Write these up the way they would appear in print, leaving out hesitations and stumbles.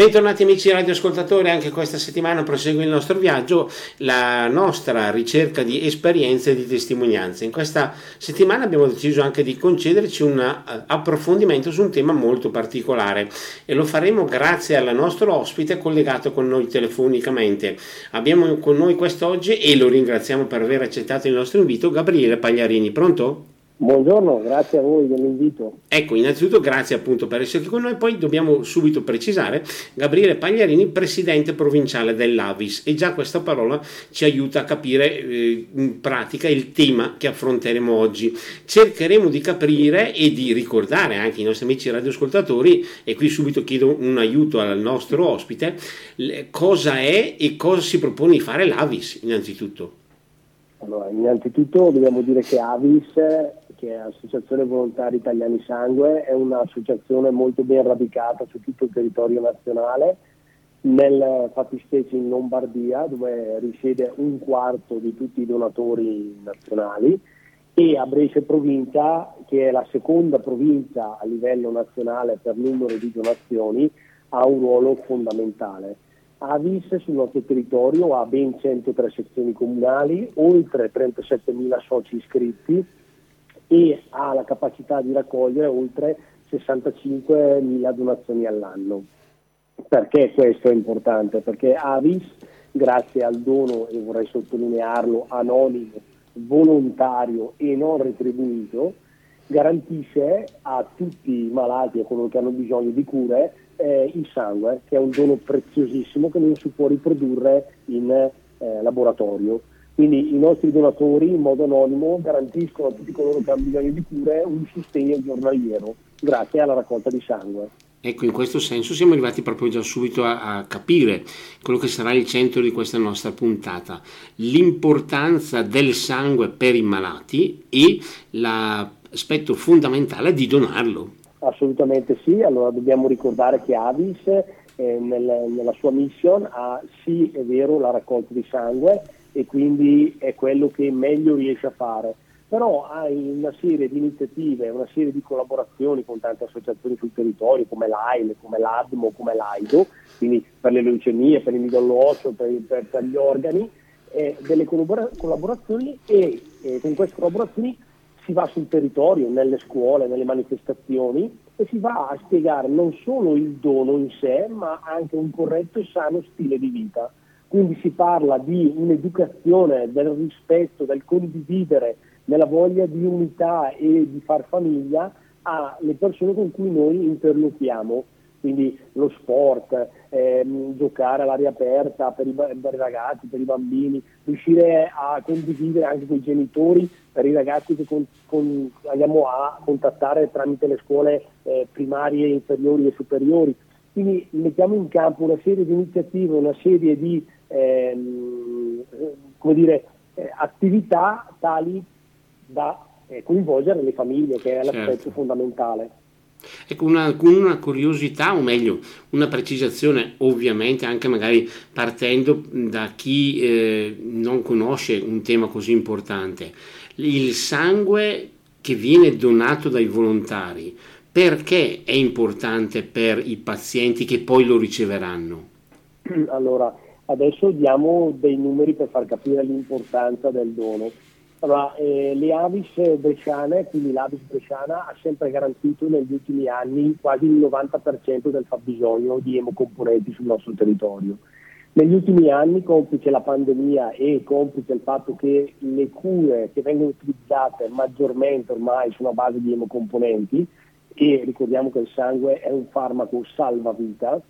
Bentornati amici radioascoltatori, anche questa settimana prosegue il nostro viaggio, la nostra ricerca di esperienze e di testimonianze. In questa settimana abbiamo deciso anche di concederci un approfondimento su un tema molto particolare e lo faremo grazie al nostro ospite collegato con noi telefonicamente. Abbiamo con noi quest'oggi, e lo ringraziamo per aver accettato il nostro invito, Gabriele Pagliarini. Pronto? Buongiorno, grazie a voi dell'invito. Ecco, innanzitutto grazie appunto per essere qui con noi, poi dobbiamo subito precisare Gabriele Pagliarini, presidente provinciale dell'Avis, e già questa parola ci aiuta a capire in pratica il tema che affronteremo oggi. Cercheremo di capire e di ricordare anche i nostri amici radioascoltatori, e qui subito chiedo un aiuto al nostro ospite, cosa è e cosa si propone di fare l'Avis innanzitutto. Allora, innanzitutto dobbiamo dire che Avis, che è Associazione Volontari Italiani Sangue, è un'associazione molto ben radicata su tutto il territorio nazionale, nel fattispecie in Lombardia, dove risiede un quarto di tutti i donatori nazionali, e a Brescia provincia, che è la seconda provincia a livello nazionale per numero di donazioni, ha un ruolo fondamentale. Avis sul nostro territorio ha ben 103 sezioni comunali, oltre 37.000 soci iscritti, e ha la capacità di raccogliere oltre 65.000 donazioni all'anno. Perché questo è importante? Perché Avis, grazie al dono, e vorrei sottolinearlo, anonimo, volontario e non retribuito, garantisce a tutti i malati e a coloro che hanno bisogno di cure il sangue, che è un dono preziosissimo che non si può riprodurre in laboratorio. Quindi i nostri donatori in modo anonimo garantiscono a tutti coloro che hanno bisogno di cure un sostegno giornaliero grazie alla raccolta di sangue. Ecco, in questo senso siamo arrivati proprio già subito a capire quello che sarà il centro di questa nostra puntata, l'importanza del sangue per i malati e l'aspetto fondamentale di donarlo. Assolutamente sì, allora dobbiamo ricordare che Avis nella sua mission ha, sì è vero, la raccolta di sangue, e quindi è quello che meglio riesce a fare, però ha una serie di iniziative, una serie di collaborazioni con tante associazioni sul territorio come l'AIL, come l'ADMO, come l'AIDO, quindi per le leucemie, per il midollo osseo, per gli organi, delle collaborazioni, e con queste collaborazioni si va sul territorio, nelle scuole, nelle manifestazioni, e si va a spiegare non solo il dono in sé, ma anche un corretto e sano stile di vita. Quindi si parla di un'educazione, del rispetto, del condividere, della voglia di unità e di far famiglia alle persone con cui noi interloquiamo. Quindi lo sport, giocare all'aria aperta per i ragazzi, per i bambini, riuscire a condividere anche con i genitori, per i ragazzi che andiamo a contattare tramite le scuole primarie, inferiori e superiori. Quindi mettiamo in campo una serie di iniziative, una serie di attività tali da coinvolgere le famiglie, che è l'aspetto fondamentale. Ecco, una curiosità, o meglio una precisazione, ovviamente anche magari partendo da chi non conosce un tema così importante. Il sangue che viene donato dai volontari, perché è importante per i pazienti che poi lo riceveranno? Allora, adesso diamo dei numeri per far capire l'importanza del dono. Allora, le Avis bresciane, quindi l'Avis bresciana, ha sempre garantito negli ultimi anni quasi il 90% del fabbisogno di emocomponenti sul nostro territorio. Negli ultimi anni, complice la pandemia e complice il fatto che le cure che vengono utilizzate maggiormente ormai sono a base di emocomponenti, e ricordiamo che il sangue è un farmaco salvavita,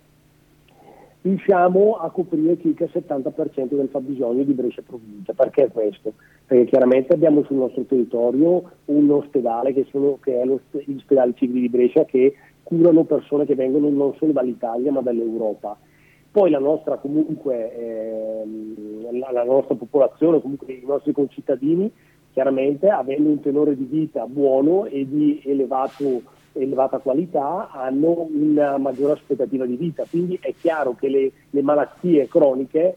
riusciamo a coprire circa il 70% del fabbisogno di Brescia provincia. Perché questo? Perché chiaramente abbiamo sul nostro territorio un ospedale che è l'ospedale Civili di Brescia, che curano persone che vengono non solo dall'Italia ma dall'Europa. Poi la nostra popolazione, comunque i nostri concittadini, chiaramente avendo un tenore di vita buono e di elevata qualità, hanno una maggiore aspettativa di vita, quindi è chiaro che le malattie croniche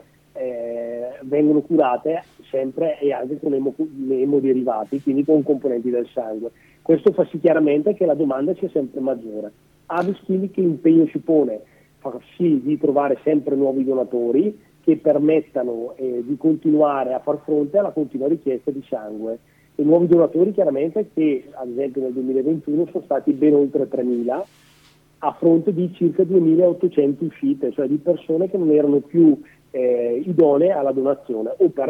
vengono curate sempre e anche con emoderivati, quindi con componenti del sangue. Questo fa sì chiaramente che la domanda sia sempre maggiore. Avis, quindi, che impegno ci pone? far sì di trovare sempre nuovi donatori che permettano di continuare a far fronte alla continua richiesta di sangue. I nuovi donatori chiaramente che ad esempio nel 2021 sono stati ben oltre 3.000 a fronte di circa 2.800 uscite, cioè di persone che non erano più idonee alla donazione o per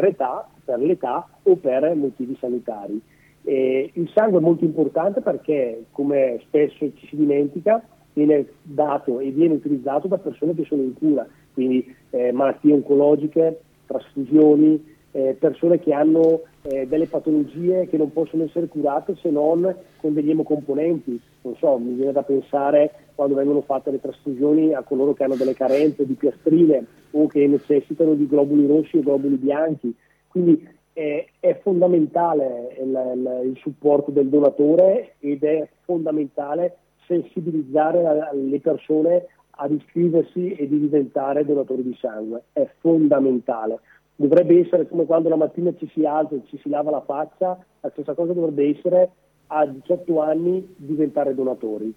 l'età o per motivi sanitari. Il sangue è molto importante perché, come spesso ci si dimentica, viene dato e viene utilizzato da persone che sono in cura, quindi malattie oncologiche, trasfusioni, persone che hanno delle patologie che non possono essere curate se non con degli emocomponenti. Non so, mi viene da pensare quando vengono fatte le trasfusioni a coloro che hanno delle carenze di piastrine o che necessitano di globuli rossi o globuli bianchi. Quindi è fondamentale il supporto del donatore ed è fondamentale sensibilizzare le persone ad iscriversi e di diventare donatori di sangue. È fondamentale. Dovrebbe essere come quando la mattina ci si alza e ci si lava la faccia, la stessa cosa dovrebbe essere a 18 anni diventare donatori.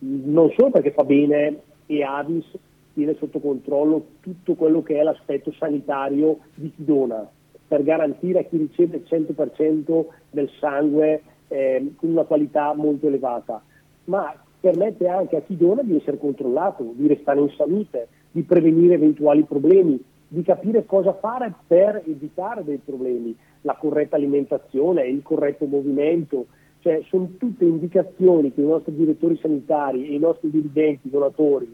Non solo perché fa bene e Avis tiene sotto controllo tutto quello che è l'aspetto sanitario di chi dona, per garantire a chi riceve il 100% del sangue con una qualità molto elevata, ma permette anche a chi dona di essere controllato, di restare in salute, di prevenire eventuali problemi, di capire cosa fare per evitare dei problemi, la corretta alimentazione, il corretto movimento, cioè sono tutte indicazioni che i nostri direttori sanitari e i nostri dirigenti, donatori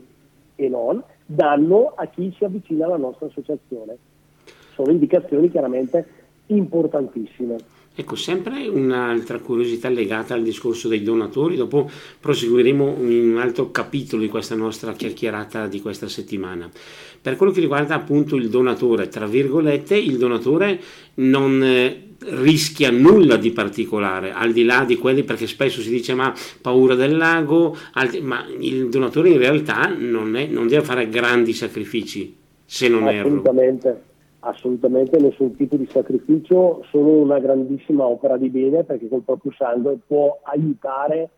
e non, danno a chi si avvicina alla nostra associazione. Sono indicazioni chiaramente importantissime. Ecco, sempre un'altra curiosità legata al discorso dei donatori, dopo proseguiremo un altro capitolo di questa nostra chiacchierata di questa settimana. Per quello che riguarda appunto il donatore, tra virgolette, il donatore non rischia nulla di particolare, al di là di quelli, perché spesso si dice ma paura del lago, ma il donatore in realtà non deve fare grandi sacrifici, se non erro. Assolutamente nessun tipo di sacrificio, solo una grandissima opera di bene, perché col proprio sangue può aiutare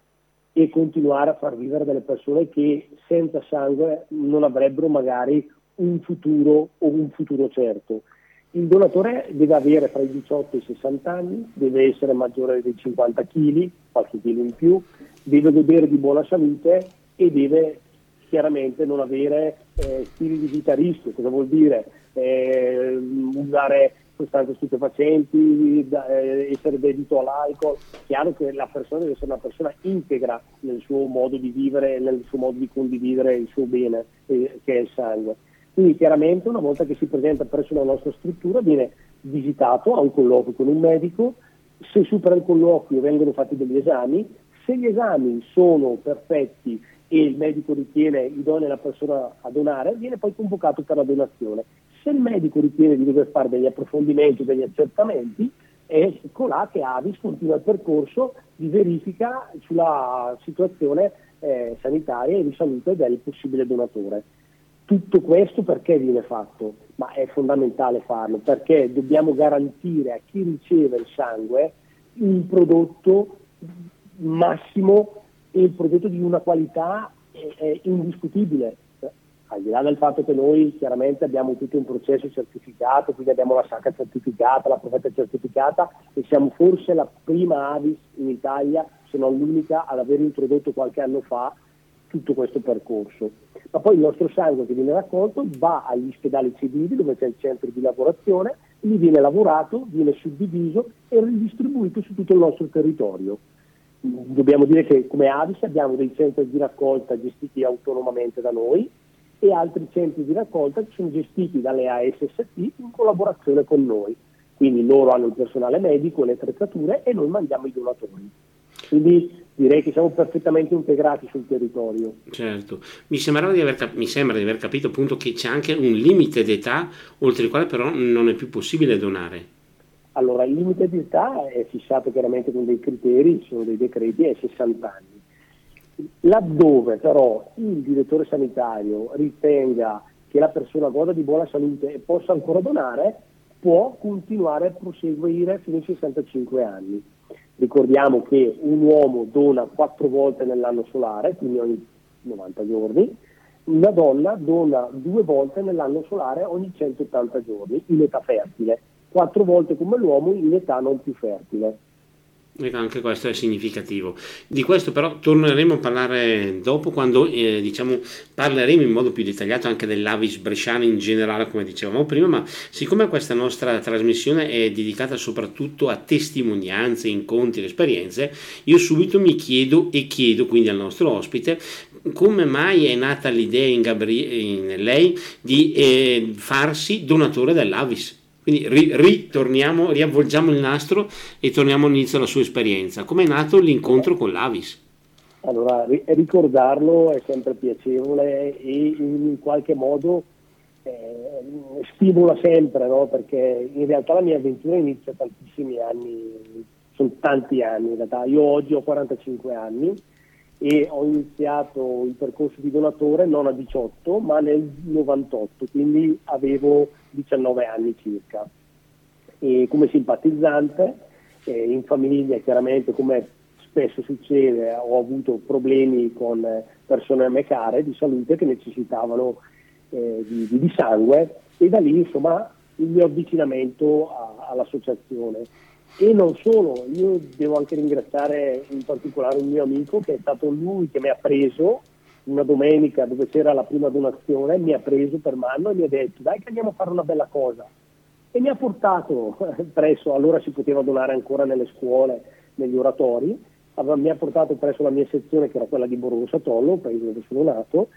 e continuare a far vivere delle persone che senza sangue non avrebbero magari un futuro o un futuro certo. Il donatore deve avere tra i 18 e i 60 anni, deve essere maggiore dei 50 kg, qualche chilo in più, deve godere di buona salute e deve chiaramente non avere stili di vita a rischio. Cosa vuol dire? Usare sostanze stupefacenti, essere dedito all'alcol. Chiaro che la persona deve essere una persona integra nel suo modo di vivere, nel suo modo di condividere il suo bene, che è il sangue. Quindi chiaramente una volta che si presenta presso la nostra struttura viene visitato a un colloquio con un medico, se supera il colloquio vengono fatti degli esami, se gli esami sono perfetti e il medico ritiene idonea la persona a donare, viene poi convocato per la donazione. Se il medico ritiene di dover fare degli approfondimenti, degli accertamenti, è colà che Avis continua il percorso di verifica sulla situazione sanitaria e di salute del possibile donatore. Tutto questo perché viene fatto? Ma è fondamentale farlo, perché dobbiamo garantire a chi riceve il sangue un prodotto massimo e il prodotto di una qualità è indiscutibile. Al di là del fatto che noi chiaramente abbiamo tutto un processo certificato, quindi abbiamo la sacca certificata, la provetta certificata e siamo forse la prima Avis in Italia, se non l'unica, ad aver introdotto qualche anno fa tutto questo percorso. Ma poi il nostro sangue che viene raccolto va agli ospedali civili dove c'è il centro di lavorazione, lì viene lavorato, viene suddiviso e ridistribuito su tutto il nostro territorio. Dobbiamo dire che come Avis abbiamo dei centri di raccolta gestiti autonomamente da noi e altri centri di raccolta che sono gestiti dalle ASST in collaborazione con noi. Quindi loro hanno il personale medico, le attrezzature e noi mandiamo i donatori. Quindi direi che siamo perfettamente integrati sul territorio. Certo, mi sembra di aver capito appunto che c'è anche un limite d'età oltre il quale però non è più possibile donare. Allora, il limite di età è fissato chiaramente con dei criteri, ci sono dei decreti, è 60 anni. Laddove però il direttore sanitario ritenga che la persona goda di buona salute e possa ancora donare, può continuare a proseguire fino ai 65 anni. Ricordiamo che un uomo dona 4 volte nell'anno solare, quindi ogni 90 giorni, una donna dona 2 volte nell'anno solare ogni 180 giorni in età fertile, 4 volte come l'uomo in età non più fertile. Anche questo è significativo. Di questo però torneremo a parlare dopo, quando parleremo in modo più dettagliato anche dell'Avis bresciana in generale, come dicevamo prima, ma siccome questa nostra trasmissione è dedicata soprattutto a testimonianze, incontri, esperienze, io subito mi chiedo e chiedo quindi al nostro ospite come mai è nata l'idea in lei di farsi donatore dell'Avis. Quindi ritorniamo, riavvolgiamo il nastro e torniamo all'inizio della sua esperienza. Come è nato l'incontro con l'Avis? Allora, ricordarlo è sempre piacevole e in qualche modo stimola sempre, no? Perché in realtà la mia avventura inizia tantissimi anni, sono tanti anni in realtà. Io oggi ho 45 anni e ho iniziato il percorso di donatore non a 18 ma nel 98, quindi avevo 19 anni circa, e come simpatizzante in famiglia, chiaramente, come spesso succede, ho avuto problemi con persone a me care di salute che necessitavano di sangue, e da lì insomma il mio avvicinamento all'associazione. E non solo, io devo anche ringraziare in particolare un mio amico, che è stato lui che mi ha preso una domenica dove c'era la prima donazione, mi ha preso per mano e mi ha detto: dai che andiamo a fare una bella cosa, e mi ha portato presso, allora si poteva donare ancora nelle scuole, negli oratori, mi ha portato presso la mia sezione, che era quella di Borgo Satollo, paese dove sono nato,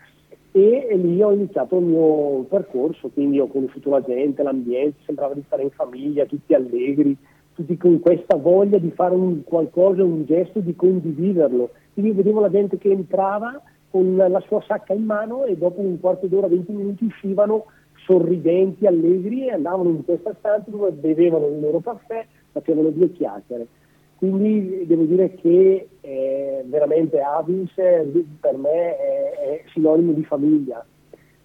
e lì ho iniziato il mio percorso. Quindi ho conosciuto la gente, l'ambiente, sembrava di stare in famiglia, tutti allegri, tutti con questa voglia di fare un qualcosa, un gesto, di condividerlo. Quindi vedevo la gente che entrava con la sua sacca in mano e dopo un quarto d'ora, 20 minuti uscivano sorridenti, allegri, e andavano in questa stanza dove bevevano il loro caffè, facevano 2 chiacchiere. Quindi devo dire che veramente Avis per me è sinonimo di famiglia.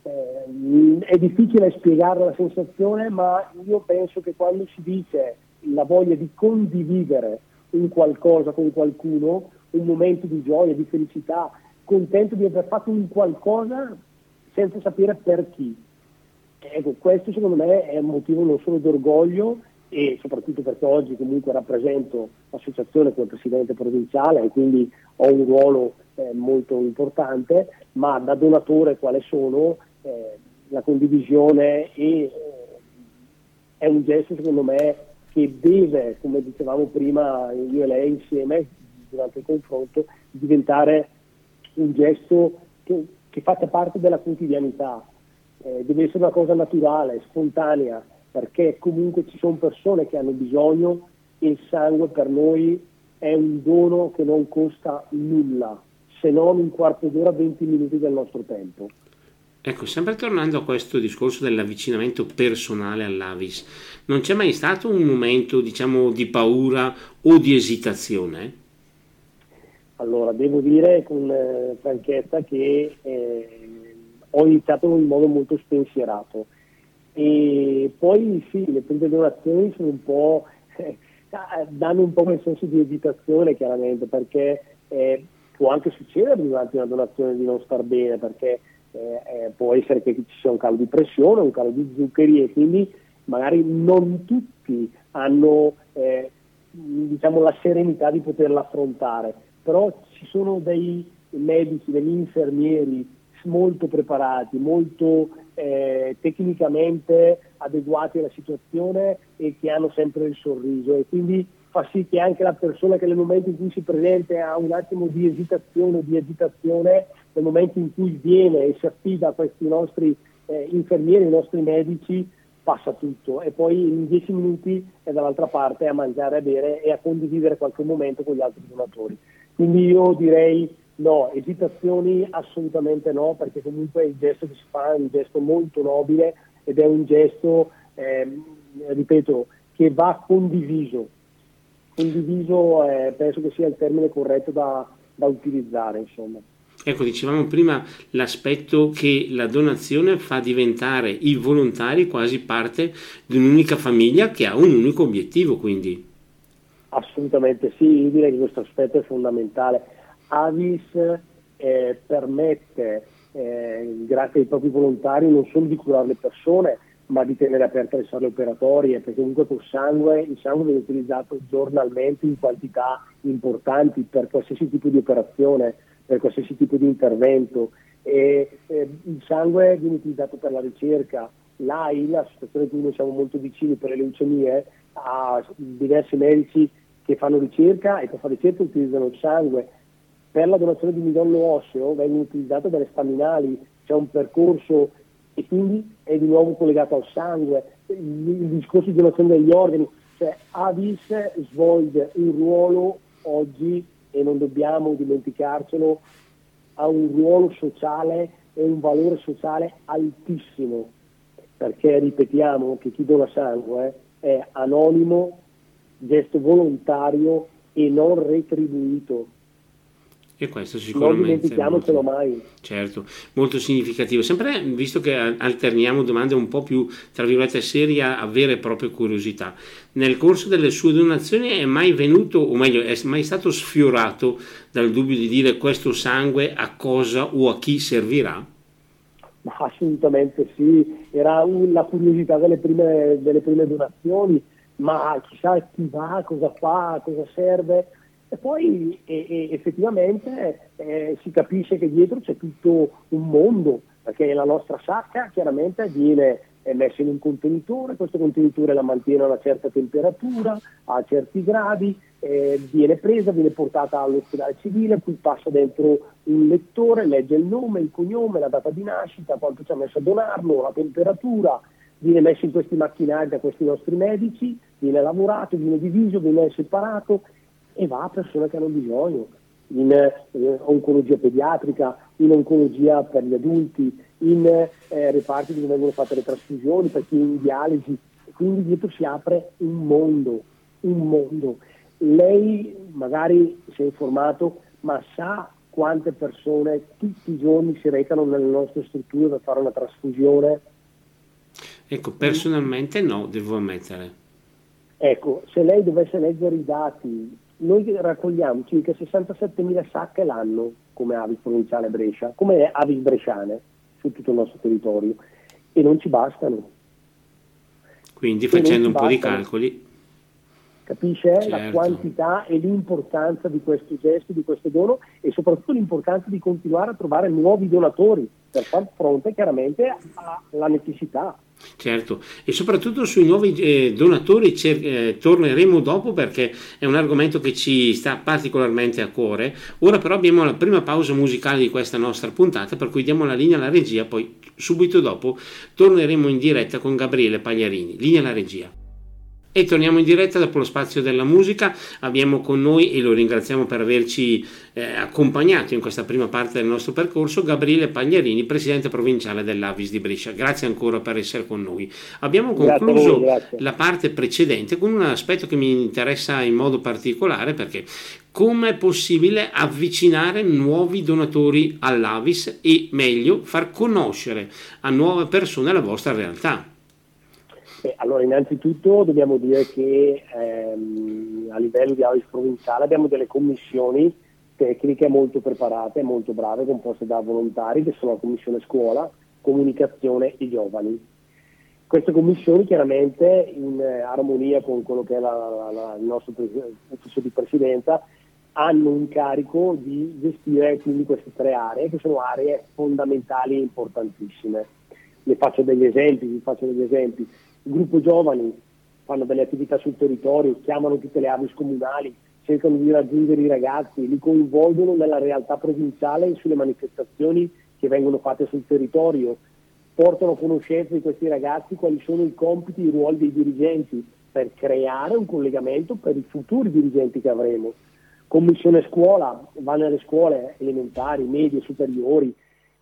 È difficile spiegare la sensazione, ma io penso che quando si dice la voglia di condividere un qualcosa con qualcuno, un momento di gioia, di felicità, contento di aver fatto un qualcosa senza sapere per chi. Ecco, questo secondo me è un motivo non solo d'orgoglio, e soprattutto perché oggi comunque rappresento l'associazione come presidente provinciale e quindi ho un ruolo molto importante, ma da donatore quale sono, la condivisione è un gesto secondo me che deve, come dicevamo prima io e lei insieme durante il confronto, diventare un gesto che faccia parte della quotidianità, deve essere una cosa naturale, spontanea, perché comunque ci sono persone che hanno bisogno e il sangue per noi è un dono che non costa nulla, se non un quarto d'ora, 20 minuti del nostro tempo. Ecco, sempre tornando a questo discorso dell'avvicinamento personale all'Avis, non c'è mai stato un momento, diciamo, di paura o di esitazione? Allora, devo dire con franchezza che ho iniziato in modo molto spensierato, e poi sì, le prime donazioni sono un po' danno un po' quel senso di esitazione, chiaramente, perché può anche succedere durante una donazione di non star bene, perché può essere che ci sia un calo di pressione, un calo di zuccheri, e quindi magari non tutti hanno diciamo la serenità di poterla affrontare. Però ci sono dei medici, degli infermieri molto preparati, molto tecnicamente adeguati alla situazione, e che hanno sempre il sorriso, e quindi fa sì che anche la persona che nel momento in cui si presenta ha un attimo di esitazione, di agitazione, nel momento in cui viene e si affida a questi nostri infermieri, i nostri medici, passa tutto, e poi in 10 minuti è dall'altra parte a mangiare, a bere e a condividere qualche momento con gli altri donatori. Quindi io direi no, esitazioni assolutamente no, perché comunque il gesto che si fa è un gesto molto nobile, ed è un gesto, ripeto, che va condiviso. Condiviso penso che sia il termine corretto da utilizzare, insomma. Ecco, dicevamo prima l'aspetto che la donazione fa diventare i volontari quasi parte di un'unica famiglia che ha un unico obiettivo, quindi. Assolutamente sì, io direi che questo aspetto è fondamentale. Avis permette grazie ai propri volontari, non solo di curare le persone, ma di tenere aperte le sale operatorie, perché comunque il sangue viene utilizzato giornalmente in quantità importanti per qualsiasi tipo di operazione, per qualsiasi tipo di intervento, e il sangue viene utilizzato per la ricerca. L'AI, la situazione a cui noi siamo molto vicini per le leucemie, ha diversi medici che fanno ricerca e per fare ricerca utilizzano il sangue. Per la donazione di midollo osseo vengono utilizzate delle staminali, c'è un percorso e quindi è di nuovo collegato al sangue. Il discorso di donazione degli organi, cioè Avis svolge un ruolo oggi, e non dobbiamo dimenticarcelo, ha un ruolo sociale e un valore sociale altissimo, perché ripetiamo che chi dona sangue è anonimo, gesto volontario e non retribuito. E questo sicuramente non dimentichiamocelo mai. Certo, molto significativo. Sempre visto che alterniamo domande un po' più tra virgolette serie a vera e propria curiosità, nel corso delle sue donazioni è mai venuto, o meglio è mai stato sfiorato dal dubbio di dire questo sangue a cosa o a chi servirà? Ma assolutamente sì, era la curiosità delle prime donazioni, ma chissà chi va, cosa fa, cosa serve. E poi effettivamente si capisce che dietro c'è tutto un mondo, perché la nostra sacca chiaramente viene messa in un contenitore, questo contenitore la mantiene a una certa temperatura, a certi gradi, viene presa, viene portata all'ospedale civile, qui passa dentro un lettore, legge il nome, il cognome, la data di nascita, quanto ci ha messo a donarlo, la temperatura, viene messo in questi macchinari da questi nostri medici, viene lavorato, viene diviso, viene separato, e va a persone che hanno bisogno, in oncologia pediatrica, in oncologia per gli adulti, in reparti dove vengono fatte le trasfusioni, per chi è in dialisi. Quindi dietro si apre un mondo, un mondo. Lei magari si è informato, ma sa quante persone tutti i giorni si recano nelle nostre strutture per fare una trasfusione? Ecco, personalmente no, devo ammettere. Ecco, se lei dovesse leggere i dati, noi raccogliamo circa 67.000 sacche l'anno come Avis provinciale Brescia, come Avis bresciane su tutto il nostro territorio, e non ci bastano. Quindi facendo un po' di calcoli. Capisce? Certo. La quantità e l'importanza di questo gesto, di questo dono, e soprattutto l'importanza di continuare a trovare nuovi donatori per far fronte chiaramente alla necessità. Certo, e soprattutto sui nuovi donatori torneremo dopo, perché è un argomento che ci sta particolarmente a cuore. Ora però abbiamo la prima pausa musicale di questa nostra puntata, per cui diamo la linea alla regia, poi subito dopo torneremo in diretta con Gabriele Pagliarini. Linea alla regia. E torniamo in diretta dopo lo spazio della musica. Abbiamo con noi, e lo ringraziamo per averci accompagnato in questa prima parte del nostro percorso, Gabriele Pagliarini, presidente provinciale dell'Avis di Brescia. Grazie ancora per essere con noi. Abbiamo concluso la parte precedente con un aspetto che mi interessa in modo particolare, perché come è possibile avvicinare nuovi donatori all'Avis e, meglio, far conoscere a nuove persone la vostra realtà. Allora, innanzitutto dobbiamo dire che a livello di Avis provinciale abbiamo delle commissioni tecniche molto preparate, molto brave, composte da volontari, che sono la commissione scuola, comunicazione e giovani. Queste commissioni chiaramente in armonia con quello che è il nostro ufficio di presidenza hanno un carico di gestire quindi queste tre aree, che sono aree fondamentali e importantissime. Vi faccio degli esempi. Il gruppo giovani fanno delle attività sul territorio, chiamano tutte le Avis comunali, cercano di raggiungere i ragazzi, li coinvolgono nella realtà provinciale e sulle manifestazioni che vengono fatte sul territorio, portano a conoscenza di questi ragazzi quali sono i compiti e i ruoli dei dirigenti, per creare un collegamento per i futuri dirigenti che avremo. Commissione scuola va nelle scuole elementari, medie, superiori.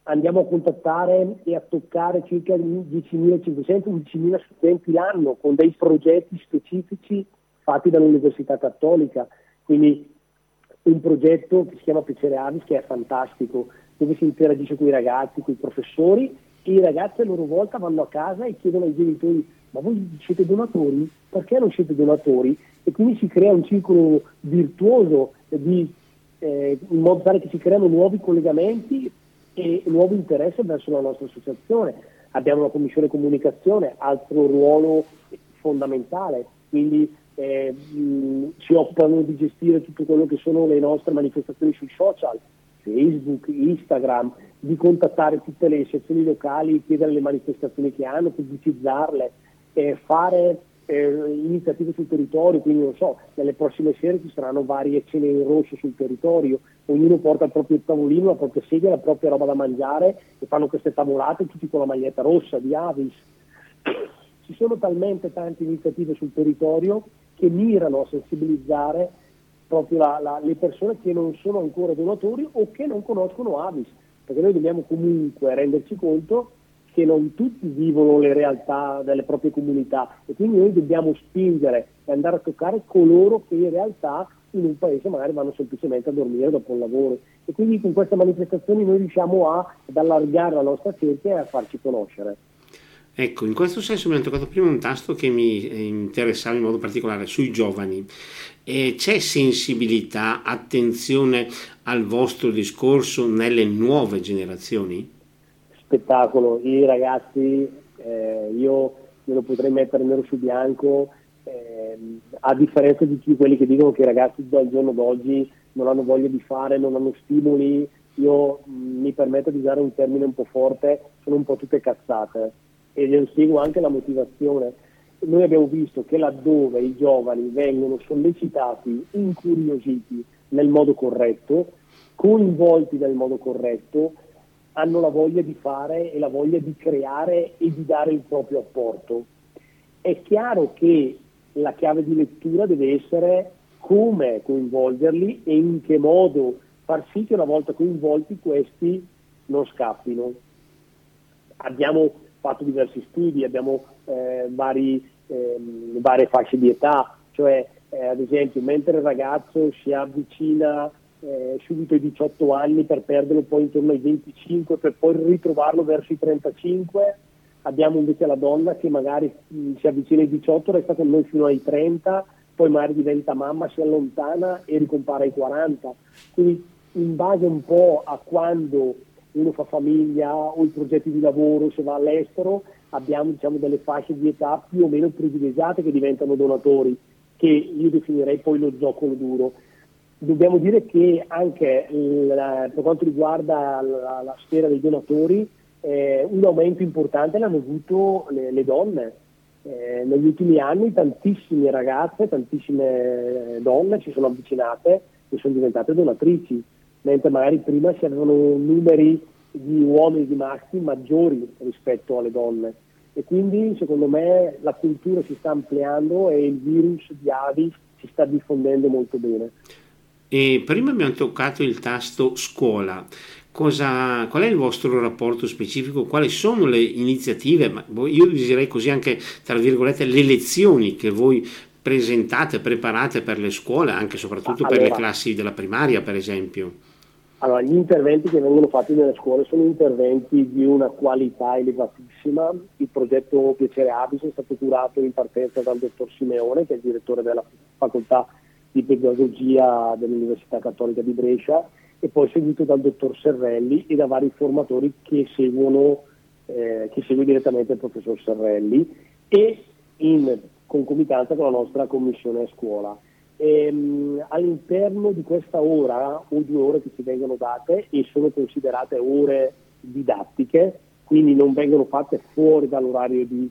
Andiamo a contattare e a toccare circa 10.500-11.000 studenti l'anno con dei progetti specifici fatti dall'Università Cattolica. Quindi un progetto che si chiama Piacere Avis, che è fantastico, dove si interagisce con i ragazzi, con i professori, e i ragazzi a loro volta vanno a casa e chiedono ai genitori: ma voi siete donatori? Perché non siete donatori? E quindi si crea un circolo virtuoso in modo tale che si creano nuovi collegamenti e nuovo interesse verso la nostra associazione. Abbiamo una commissione comunicazione, altro ruolo fondamentale, quindi si occupano di gestire tutto quello che sono le nostre manifestazioni sui social, Facebook, Instagram, di contattare tutte le sezioni locali, chiedere le manifestazioni che hanno, pubblicizzarle, fare iniziative sul territorio, quindi non so, nelle prossime sere ci saranno varie cene in rosso sul territorio, ognuno porta il proprio tavolino, la propria sedia, la propria roba da mangiare e fanno queste tavolate tutti con la maglietta rossa di Avis. Ci sono talmente tante iniziative sul territorio che mirano a sensibilizzare proprio le persone che non sono ancora donatori o che non conoscono Avis, perché noi dobbiamo comunque renderci conto che non tutti vivono le realtà delle proprie comunità e quindi noi dobbiamo spingere e andare a toccare coloro che in realtà in un paese magari vanno semplicemente a dormire dopo il lavoro, e quindi con queste manifestazioni noi riusciamo ad allargare la nostra cerchia e a farci conoscere. Ecco, in questo senso mi hanno toccato prima un tasto che mi interessava in modo particolare, sui giovani. C'è sensibilità, attenzione al vostro discorso nelle nuove generazioni? Spettacolo, i ragazzi, io me lo potrei mettere nero su bianco, a differenza di quelli che dicono che i ragazzi dal giorno d'oggi non hanno voglia di fare, non hanno stimoli, io mi permetto di usare un termine un po' forte, sono un po' tutte cazzate. E glielo spiego anche la motivazione. Noi abbiamo visto che laddove i giovani vengono sollecitati, incuriositi nel modo corretto, coinvolti nel modo corretto, hanno la voglia di fare e la voglia di creare e di dare il proprio apporto. È chiaro che la chiave di lettura deve essere come coinvolgerli e in che modo far sì che una volta coinvolti questi non scappino. Abbiamo fatto diversi studi, abbiamo varie fasce di età, cioè ad esempio mentre il ragazzo si avvicina subito ai 18 anni per perderlo poi intorno ai 25 per poi ritrovarlo verso i 35, abbiamo invece la donna che magari si avvicina ai 18, resta con noi fino ai 30, poi magari diventa mamma, si allontana e ricompare ai 40, quindi in base un po' a quando uno fa famiglia o i progetti di lavoro, se va all'estero, abbiamo delle fasce di età più o meno privilegiate che diventano donatori, che io definirei poi lo zoccolo duro. Dobbiamo dire che anche per quanto riguarda la sfera dei donatori, un aumento importante l'hanno avuto le donne. Negli ultimi anni tantissime ragazze, tantissime donne si sono avvicinate e sono diventate donatrici, mentre magari prima si avevano numeri di uomini di maschi maggiori rispetto alle donne. E quindi secondo me la cultura si sta ampliando e il virus di Avis si sta diffondendo molto bene. E prima abbiamo toccato il tasto scuola. Qual è il vostro rapporto specifico? Quali sono le iniziative? Ma io direi così anche, tra virgolette, le lezioni che voi presentate, preparate per le scuole, anche soprattutto per le classi della primaria, per esempio. Allora, gli interventi che vengono fatti nelle scuole sono interventi di una qualità elevatissima. Il progetto Piacere Avis è stato curato in partenza dal dottor Simeone, che è il direttore della facoltà di pedagogia dell'Università Cattolica di Brescia, e poi seguito dal dottor Serrelli e da vari formatori che segue direttamente il professor Serrelli, e in concomitanza con la nostra commissione scuola. All'interno di questa ora o 2 ore che ci vengono date, e sono considerate ore didattiche, quindi non vengono fatte fuori dall'orario di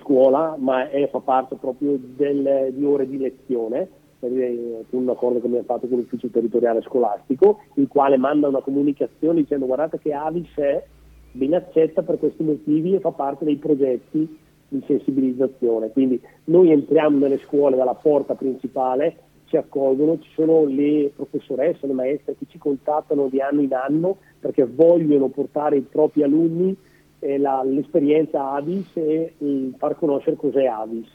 scuola, ma fa parte proprio di ore di lezione, con un accordo che abbiamo fatto con l'ufficio territoriale scolastico, il quale manda una comunicazione dicendo: guardate che Avis è ben accetta per questi motivi e fa parte dei progetti di sensibilizzazione. Quindi noi entriamo nelle scuole dalla porta principale, ci accolgono, ci sono le professoresse, le maestre che ci contattano di anno in anno perché vogliono portare ai propri alunni l'esperienza Avis e far conoscere cos'è Avis.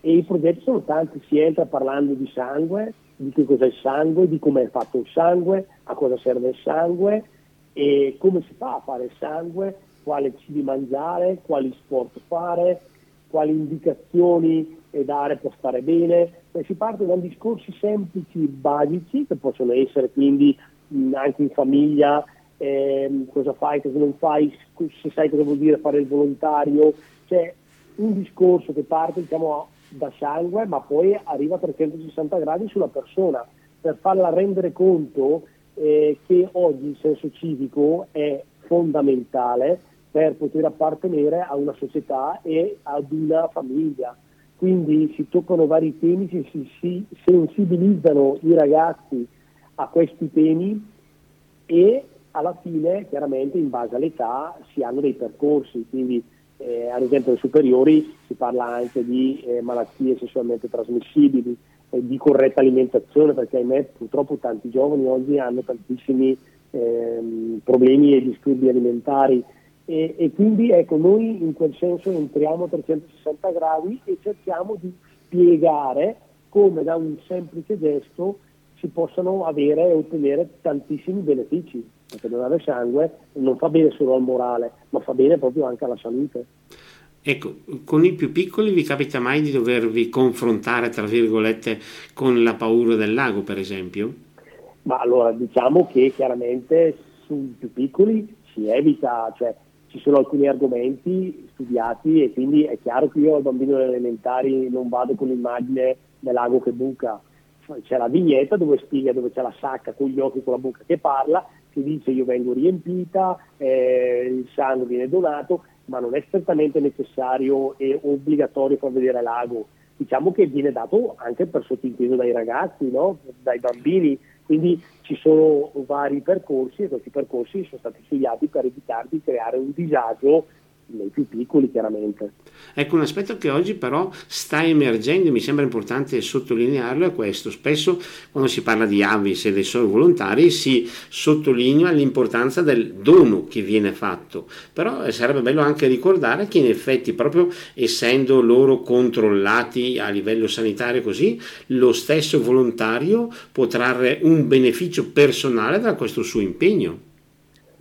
E i progetti sono tanti, si entra parlando di sangue, di che cos'è il sangue, di come è fatto il sangue, a cosa serve il sangue e come si fa a fare il sangue, quale cibi mangiare, quali sport fare, quali indicazioni dare per stare bene. Si parte da discorsi semplici, basici, che possono essere quindi anche in famiglia, cosa fai, cosa non fai, se sai cosa vuol dire fare il volontario, cioè un discorso che parte, diciamo, da sangue, ma poi arriva a 360 gradi sulla persona, per farla rendere conto che oggi il senso civico è fondamentale per poter appartenere a una società e ad una famiglia. Quindi si toccano vari temi, si sensibilizzano i ragazzi a questi temi e alla fine, chiaramente, in base all'età si hanno dei percorsi, quindi ad esempio ai superiori si parla anche di malattie sessualmente trasmissibili, di corretta alimentazione, perché ahimè purtroppo tanti giovani oggi hanno tantissimi problemi e disturbi alimentari e quindi ecco, noi in quel senso entriamo a 360 gradi e cerchiamo di spiegare come da un semplice gesto si possano avere e ottenere tantissimi benefici, perché donare sangue non fa bene solo al morale, ma fa bene proprio anche alla salute. Ecco, con i più piccoli vi capita mai di dovervi confrontare, tra virgolette, con la paura del lago, per esempio? Ma allora, diciamo che chiaramente sui più piccoli si evita, cioè ci sono alcuni argomenti studiati e quindi è chiaro che io al bambino delle elementari non vado con l'immagine del lago che buca. C'è la vignetta dove spiega, dove c'è la sacca con gli occhi, con la bocca che parla, che dice io vengo riempita, il sangue viene donato, ma non è strettamente necessario e obbligatorio far vedere l'ago. Diciamo che viene dato anche per sottinteso dai ragazzi, no? Dai bambini, quindi ci sono vari percorsi e questi percorsi sono stati studiati per evitare di creare un disagio nei più piccoli, chiaramente. Ecco, un aspetto che oggi però sta emergendo, mi sembra importante sottolinearlo, è questo. Spesso quando si parla di Avis e dei suoi volontari si sottolinea l'importanza del dono che viene fatto, però sarebbe bello anche ricordare che in effetti, proprio essendo loro controllati a livello sanitario, così lo stesso volontario può trarre un beneficio personale da questo suo impegno.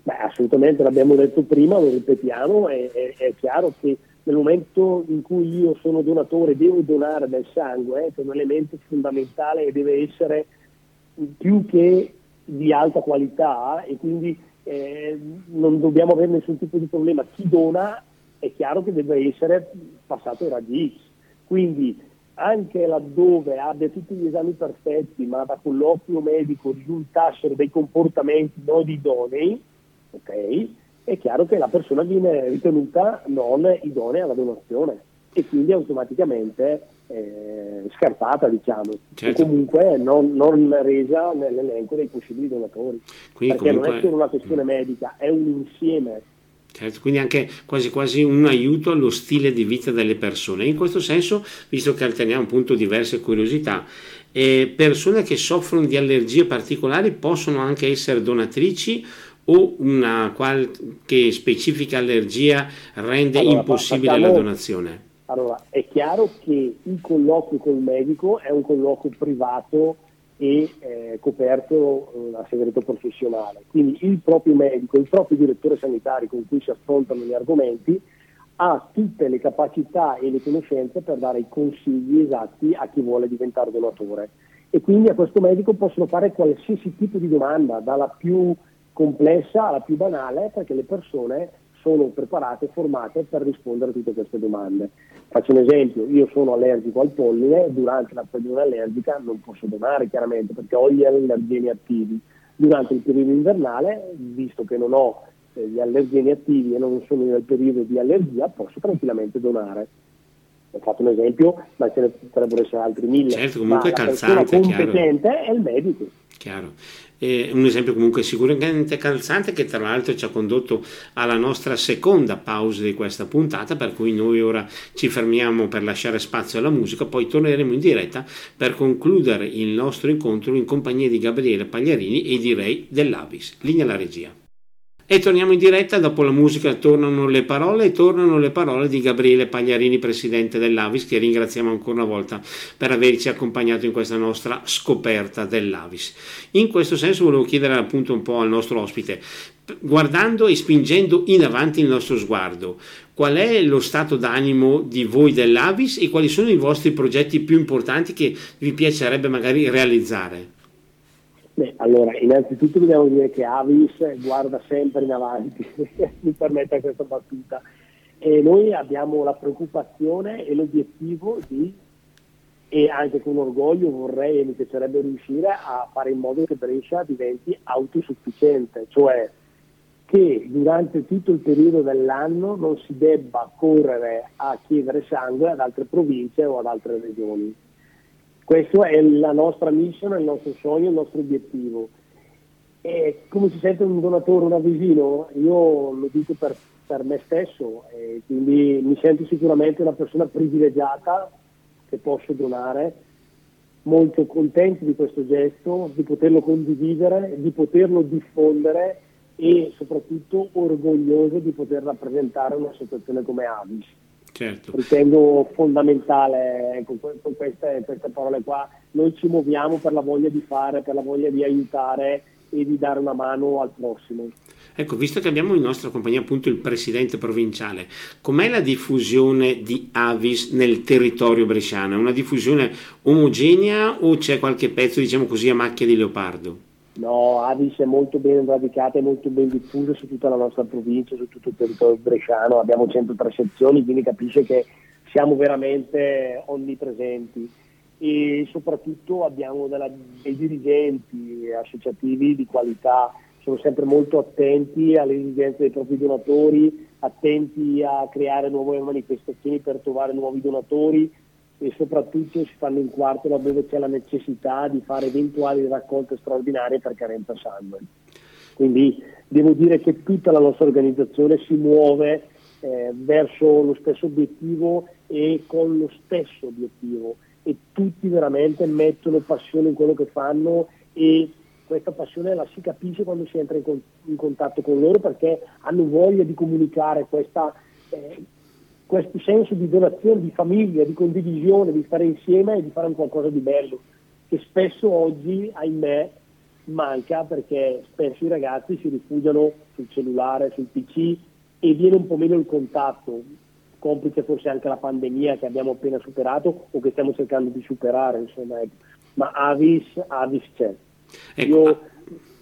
Beh, assolutamente, l'abbiamo detto prima, lo ripetiamo, è chiaro che nel momento in cui io sono donatore devo donare del sangue, che è un elemento fondamentale e deve essere più che di alta qualità e quindi non dobbiamo avere nessun tipo di problema. Chi dona è chiaro che deve essere passato ai raggi X, quindi anche laddove abbia tutti gli esami perfetti ma da colloquio medico risultassero dei comportamenti non idonei, ok, è chiaro che la persona viene ritenuta non idonea alla donazione e quindi automaticamente scartata, diciamo, certo. O comunque non resa nell'elenco dei possibili donatori, quindi perché comunque non è solo una questione medica, è un insieme. Certo, quindi anche quasi un aiuto allo stile di vita delle persone. In questo senso, visto che alterniamo appunto diverse curiosità, persone che soffrono di allergie particolari possono anche essere donatrici o una qualche specifica allergia rende impossibile la donazione? Allora, è chiaro che il colloquio col medico è un colloquio privato e coperto a segreto professionale, quindi il proprio medico, il proprio direttore sanitario con cui si affrontano gli argomenti ha tutte le capacità e le conoscenze per dare i consigli esatti a chi vuole diventare donatore e quindi a questo medico possono fare qualsiasi tipo di domanda, dalla più complessa alla più banale, perché le persone sono preparate e formate per rispondere a tutte queste domande. Faccio un esempio, io sono allergico al polline, durante la stagione allergica non posso donare chiaramente perché ho gli allergeni attivi, durante il periodo invernale, visto che non ho gli allergeni attivi e non sono nel periodo di allergia, posso tranquillamente donare. Ho fatto un esempio, ma ce ne potrebbero essere altri 1000. Certo, comunque ma calzante, la persona competente è il medico. Chiaro. Un esempio comunque sicuramente calzante, che tra l'altro ci ha condotto alla nostra seconda pausa di questa puntata, per cui noi ora ci fermiamo per lasciare spazio alla musica, poi torneremo in diretta per concludere il nostro incontro in compagnia di Gabriele Pagliarini e direi dell'Avis. Linea alla regia. E torniamo in diretta, dopo la musica tornano le parole di Gabriele Pagliarini, presidente dell'Avis, che ringraziamo ancora una volta per averci accompagnato in questa nostra scoperta dell'Avis. In questo senso volevo chiedere appunto un po' al nostro ospite, guardando e spingendo in avanti il nostro sguardo, qual è lo stato d'animo di voi dell'Avis e quali sono i vostri progetti più importanti che vi piacerebbe magari realizzare? Beh, allora, innanzitutto dobbiamo dire che Avis guarda sempre in avanti, mi permetta questa battuta, e noi abbiamo la preoccupazione e l'obiettivo di, e anche con orgoglio vorrei e mi piacerebbe riuscire a fare in modo che Brescia diventi autosufficiente, cioè che durante tutto il periodo dell'anno non si debba correre a chiedere sangue ad altre province o ad altre regioni. Questa è la nostra mission, il nostro sogno, il nostro obiettivo. E come si sente un donatore, un avvisino? Io lo dico per me stesso, e quindi mi sento sicuramente una persona privilegiata che posso donare, molto contento di questo gesto, di poterlo condividere, di poterlo diffondere e soprattutto orgoglioso di poter rappresentare un'associazione come Avis. Certo. Ritengo fondamentale, ecco, con queste parole qua, noi ci muoviamo per la voglia di fare, per la voglia di aiutare e di dare una mano al prossimo. Ecco, visto che abbiamo in nostra compagnia appunto il presidente provinciale, com'è la diffusione di Avis nel territorio bresciano? È una diffusione omogenea o c'è qualche pezzo, diciamo così, a macchia di leopardo? No, Avis è molto ben radicata e molto ben diffusa su tutta la nostra provincia, su tutto il territorio bresciano. Abbiamo 103 sezioni, quindi capisce che siamo veramente onnipresenti e soprattutto abbiamo dei dirigenti associativi di qualità, sono sempre molto attenti alle esigenze dei propri donatori, attenti a creare nuove manifestazioni per trovare nuovi donatori. E soprattutto si fanno in quarto laddove c'è la necessità di fare eventuali raccolte straordinarie per carenza sangue. Quindi devo dire che tutta la nostra organizzazione si muove verso lo stesso obiettivo e con lo stesso obiettivo, e tutti veramente mettono passione in quello che fanno, e questa passione la si capisce quando si entra in contatto con loro, perché hanno voglia di comunicare questo senso di donazione, di famiglia, di condivisione, di stare insieme e di fare un qualcosa di bello, che spesso oggi, ahimè, manca, perché spesso i ragazzi si rifugiano sul cellulare, sul PC, e viene un po' meno il contatto, complice forse anche la pandemia che abbiamo appena superato o che stiamo cercando di superare, insomma. Ma Avis c'è. Ecco. Io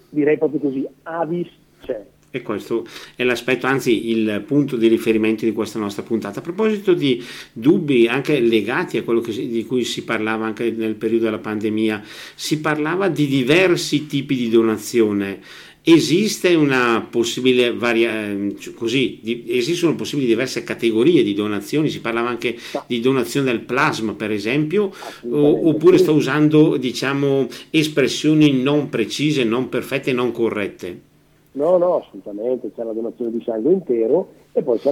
direi proprio così, Avis c'è. E questo è l'aspetto, anzi il punto di riferimento di questa nostra puntata. A proposito di dubbi anche legati a quello di cui si parlava anche nel periodo della pandemia, si parlava di diversi tipi di donazione. Esiste una possibile esistono possibili diverse categorie di donazioni? Si parlava anche di donazione del plasma, per esempio, oppure sto usando, diciamo, espressioni non precise, non perfette, non corrette? No, assolutamente, c'è la donazione di sangue intero e poi c'è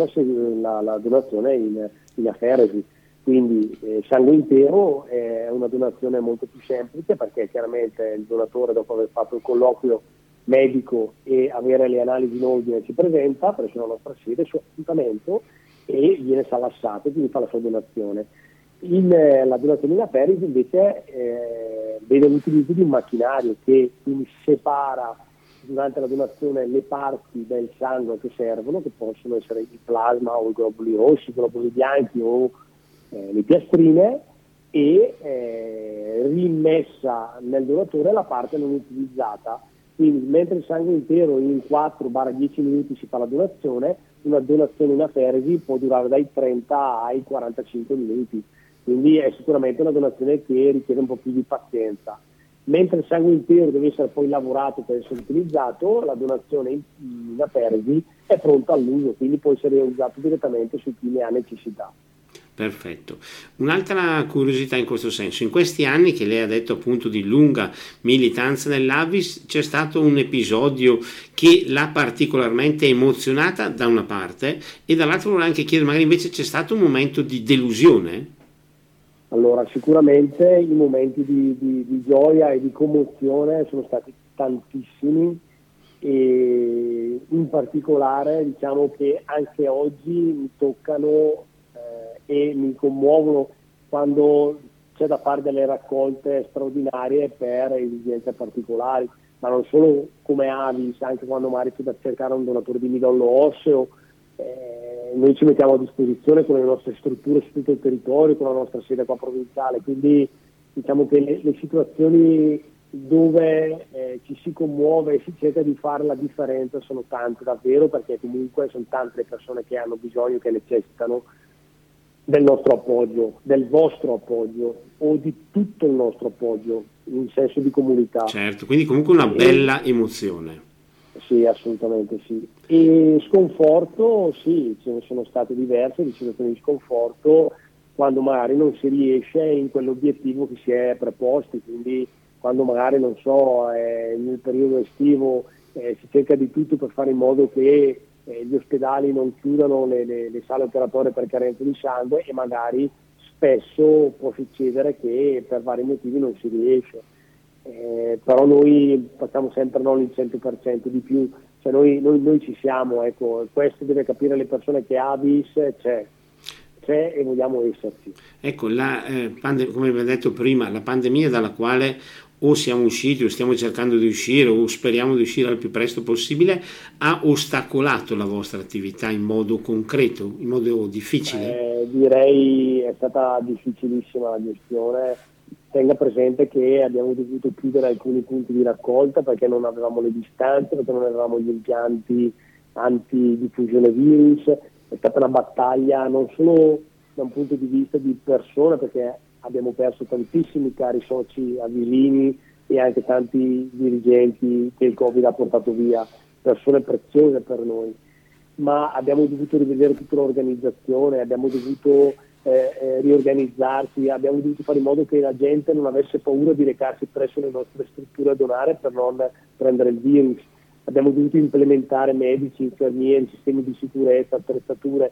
la donazione in aferesi, quindi sangue intero è una donazione molto più semplice, perché chiaramente il donatore, dopo aver fatto il colloquio medico e avere le analisi in ordine, si presenta presso la nostra sede, il suo appuntamento, e viene salassato e quindi fa la sua donazione. La donazione in aferesi invece vede l'utilizzo di un macchinario che quindi separa durante la donazione le parti del sangue che servono, che possono essere il plasma o i globuli rossi, i globuli bianchi o le piastrine, e rimessa nel donatore la parte non utilizzata. Quindi mentre il sangue intero in 4-10 minuti si fa la donazione, una donazione in aferesi può durare dai 30 ai 45 minuti, quindi è sicuramente una donazione che richiede un po' più di pazienza. Mentre il sangue intero deve essere poi lavorato per essere utilizzato, la donazione in aferesi è pronta all'uso, quindi può essere usato direttamente su chi ne ha necessità. Perfetto. Un'altra curiosità in questo senso: in questi anni che lei ha detto appunto di lunga militanza nell'Avis, c'è stato un episodio che l'ha particolarmente emozionata da una parte, e dall'altra vorrei anche chiedere, magari invece c'è stato un momento di delusione? Allora, sicuramente i momenti di gioia e di commozione sono stati tantissimi, e in particolare diciamo che anche oggi mi toccano e mi commuovono quando c'è da fare delle raccolte straordinarie per esigenze particolari, ma non solo come Avis, anche quando magari c'è da cercare un donatore di midollo osseo. Noi ci mettiamo a disposizione con le nostre strutture su tutto il territorio, con la nostra sede qua provinciale, quindi diciamo che le situazioni dove ci si commuove e si cerca di fare la differenza sono tante davvero, perché comunque sono tante le persone che hanno bisogno, che necessitano del nostro appoggio, del vostro appoggio o di tutto il nostro appoggio in senso di comunità. Certo, quindi comunque una bella emozione. Sì, assolutamente sì. E sconforto, sì, ce ne sono state diverse di situazioni di sconforto quando magari non si riesce in quell'obiettivo che si è preposti, quindi quando magari, non so, nel periodo estivo si cerca di tutto per fare in modo che gli ospedali non chiudano le sale operatorie per carenza di sangue, e magari spesso può succedere che per vari motivi non si riesce, però noi facciamo sempre non il 100% di più, cioè noi ci siamo, ecco, questo deve capire le persone che Avis c'è e vogliamo esserci. Ecco, come vi ho detto prima, la pandemia dalla quale o siamo usciti o stiamo cercando di uscire o speriamo di uscire al più presto possibile, ha ostacolato la vostra attività in modo concreto, in modo difficile? Direi è stata difficilissima la gestione. Tenga presente che abbiamo dovuto chiudere alcuni punti di raccolta perché non avevamo le distanze, perché non avevamo gli impianti antidiffusione virus. È stata una battaglia non solo da un punto di vista di persona, perché abbiamo perso tantissimi cari soci avilini e anche tanti dirigenti che il Covid ha portato via, persone preziose per noi, ma abbiamo dovuto rivedere tutta l'organizzazione, abbiamo dovuto riorganizzarci, abbiamo dovuto fare in modo che la gente non avesse paura di recarsi presso le nostre strutture a donare per non prendere il virus, abbiamo dovuto implementare medici, infermieri, sistemi di sicurezza, attrezzature.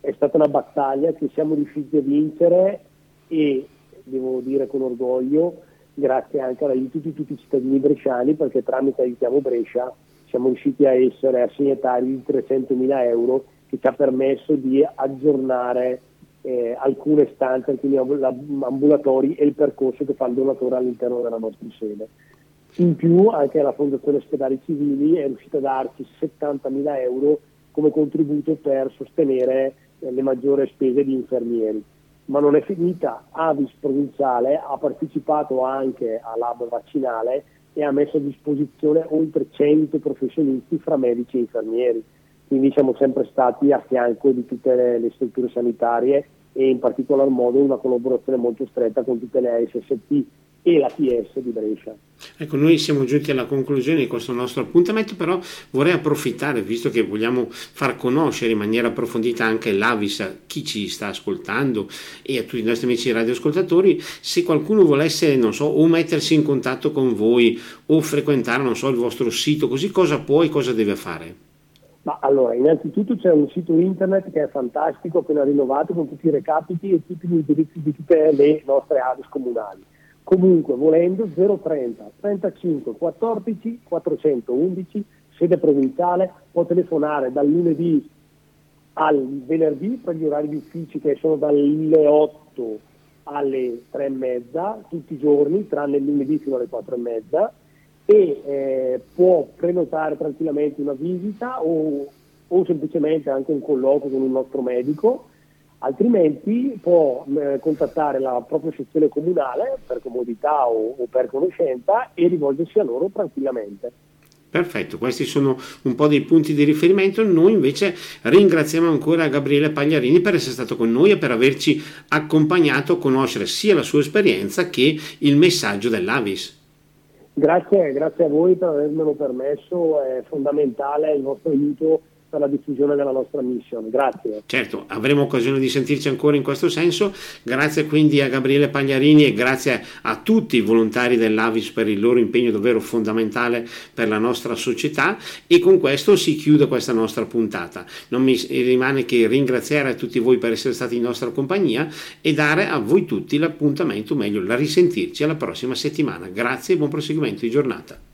È stata una battaglia che siamo riusciti a vincere e devo dire con orgoglio, grazie anche all'aiuto di tutti i cittadini bresciani, perché tramite Aiutiamo Brescia siamo riusciti a essere assegnatari di 300.000 euro che ci ha permesso di aggiornare alcune stanze, alcuni ambulatori e il percorso che fa il donatore all'interno della nostra sede. In più anche la Fondazione Ospedali Civili è riuscita a darci 70.000 euro come contributo per sostenere le maggiori spese di infermieri. Ma non è finita, Avis provinciale ha partecipato anche all'hub vaccinale e ha messo a disposizione oltre 100 professionisti fra medici e infermieri, quindi siamo sempre stati a fianco di tutte le strutture sanitarie e in particolar modo una collaborazione molto stretta con tutte le ASST e la PS di Brescia. Ecco, noi siamo giunti alla conclusione di questo nostro appuntamento, però vorrei approfittare, visto che vogliamo far conoscere in maniera approfondita anche l'Avis a chi ci sta ascoltando e a tutti i nostri amici radioascoltatori, se qualcuno volesse, non so, o mettersi in contatto con voi o frequentare, non so, il vostro sito, così cosa può e cosa deve fare? Ma allora, innanzitutto c'è un sito internet che è fantastico, appena rinnovato, con tutti i recapiti e tutti gli indirizzi di tutte le nostre Avis comunali. Comunque, volendo, 030 35 14 411, sede provinciale, può telefonare dal lunedì al venerdì per gli orari di uffici che sono dalle 8 alle 3:30, tutti i giorni, tranne il lunedì fino alle 4:30, e può prenotare tranquillamente una visita o semplicemente anche un colloquio con il nostro medico. Altrimenti può contattare la propria sezione comunale per comodità o per conoscenza e rivolgersi a loro tranquillamente. Perfetto, questi sono un po' dei punti di riferimento. Noi invece ringraziamo ancora Gabriele Pagliarini per essere stato con noi e per averci accompagnato a conoscere sia la sua esperienza che il messaggio dell'Avis. Grazie a voi per avermelo permesso, è fondamentale il vostro aiuto alla diffusione della nostra missione. Grazie. Certo, avremo occasione di sentirci ancora in questo senso. Grazie quindi a Gabriele Pagliarini e grazie a tutti i volontari dell'Avis per il loro impegno davvero fondamentale per la nostra società, e con questo si chiude questa nostra puntata. Non mi rimane che ringraziare a tutti voi per essere stati in nostra compagnia e dare a voi tutti l'appuntamento, meglio la risentirci alla prossima settimana. Grazie e buon proseguimento di giornata.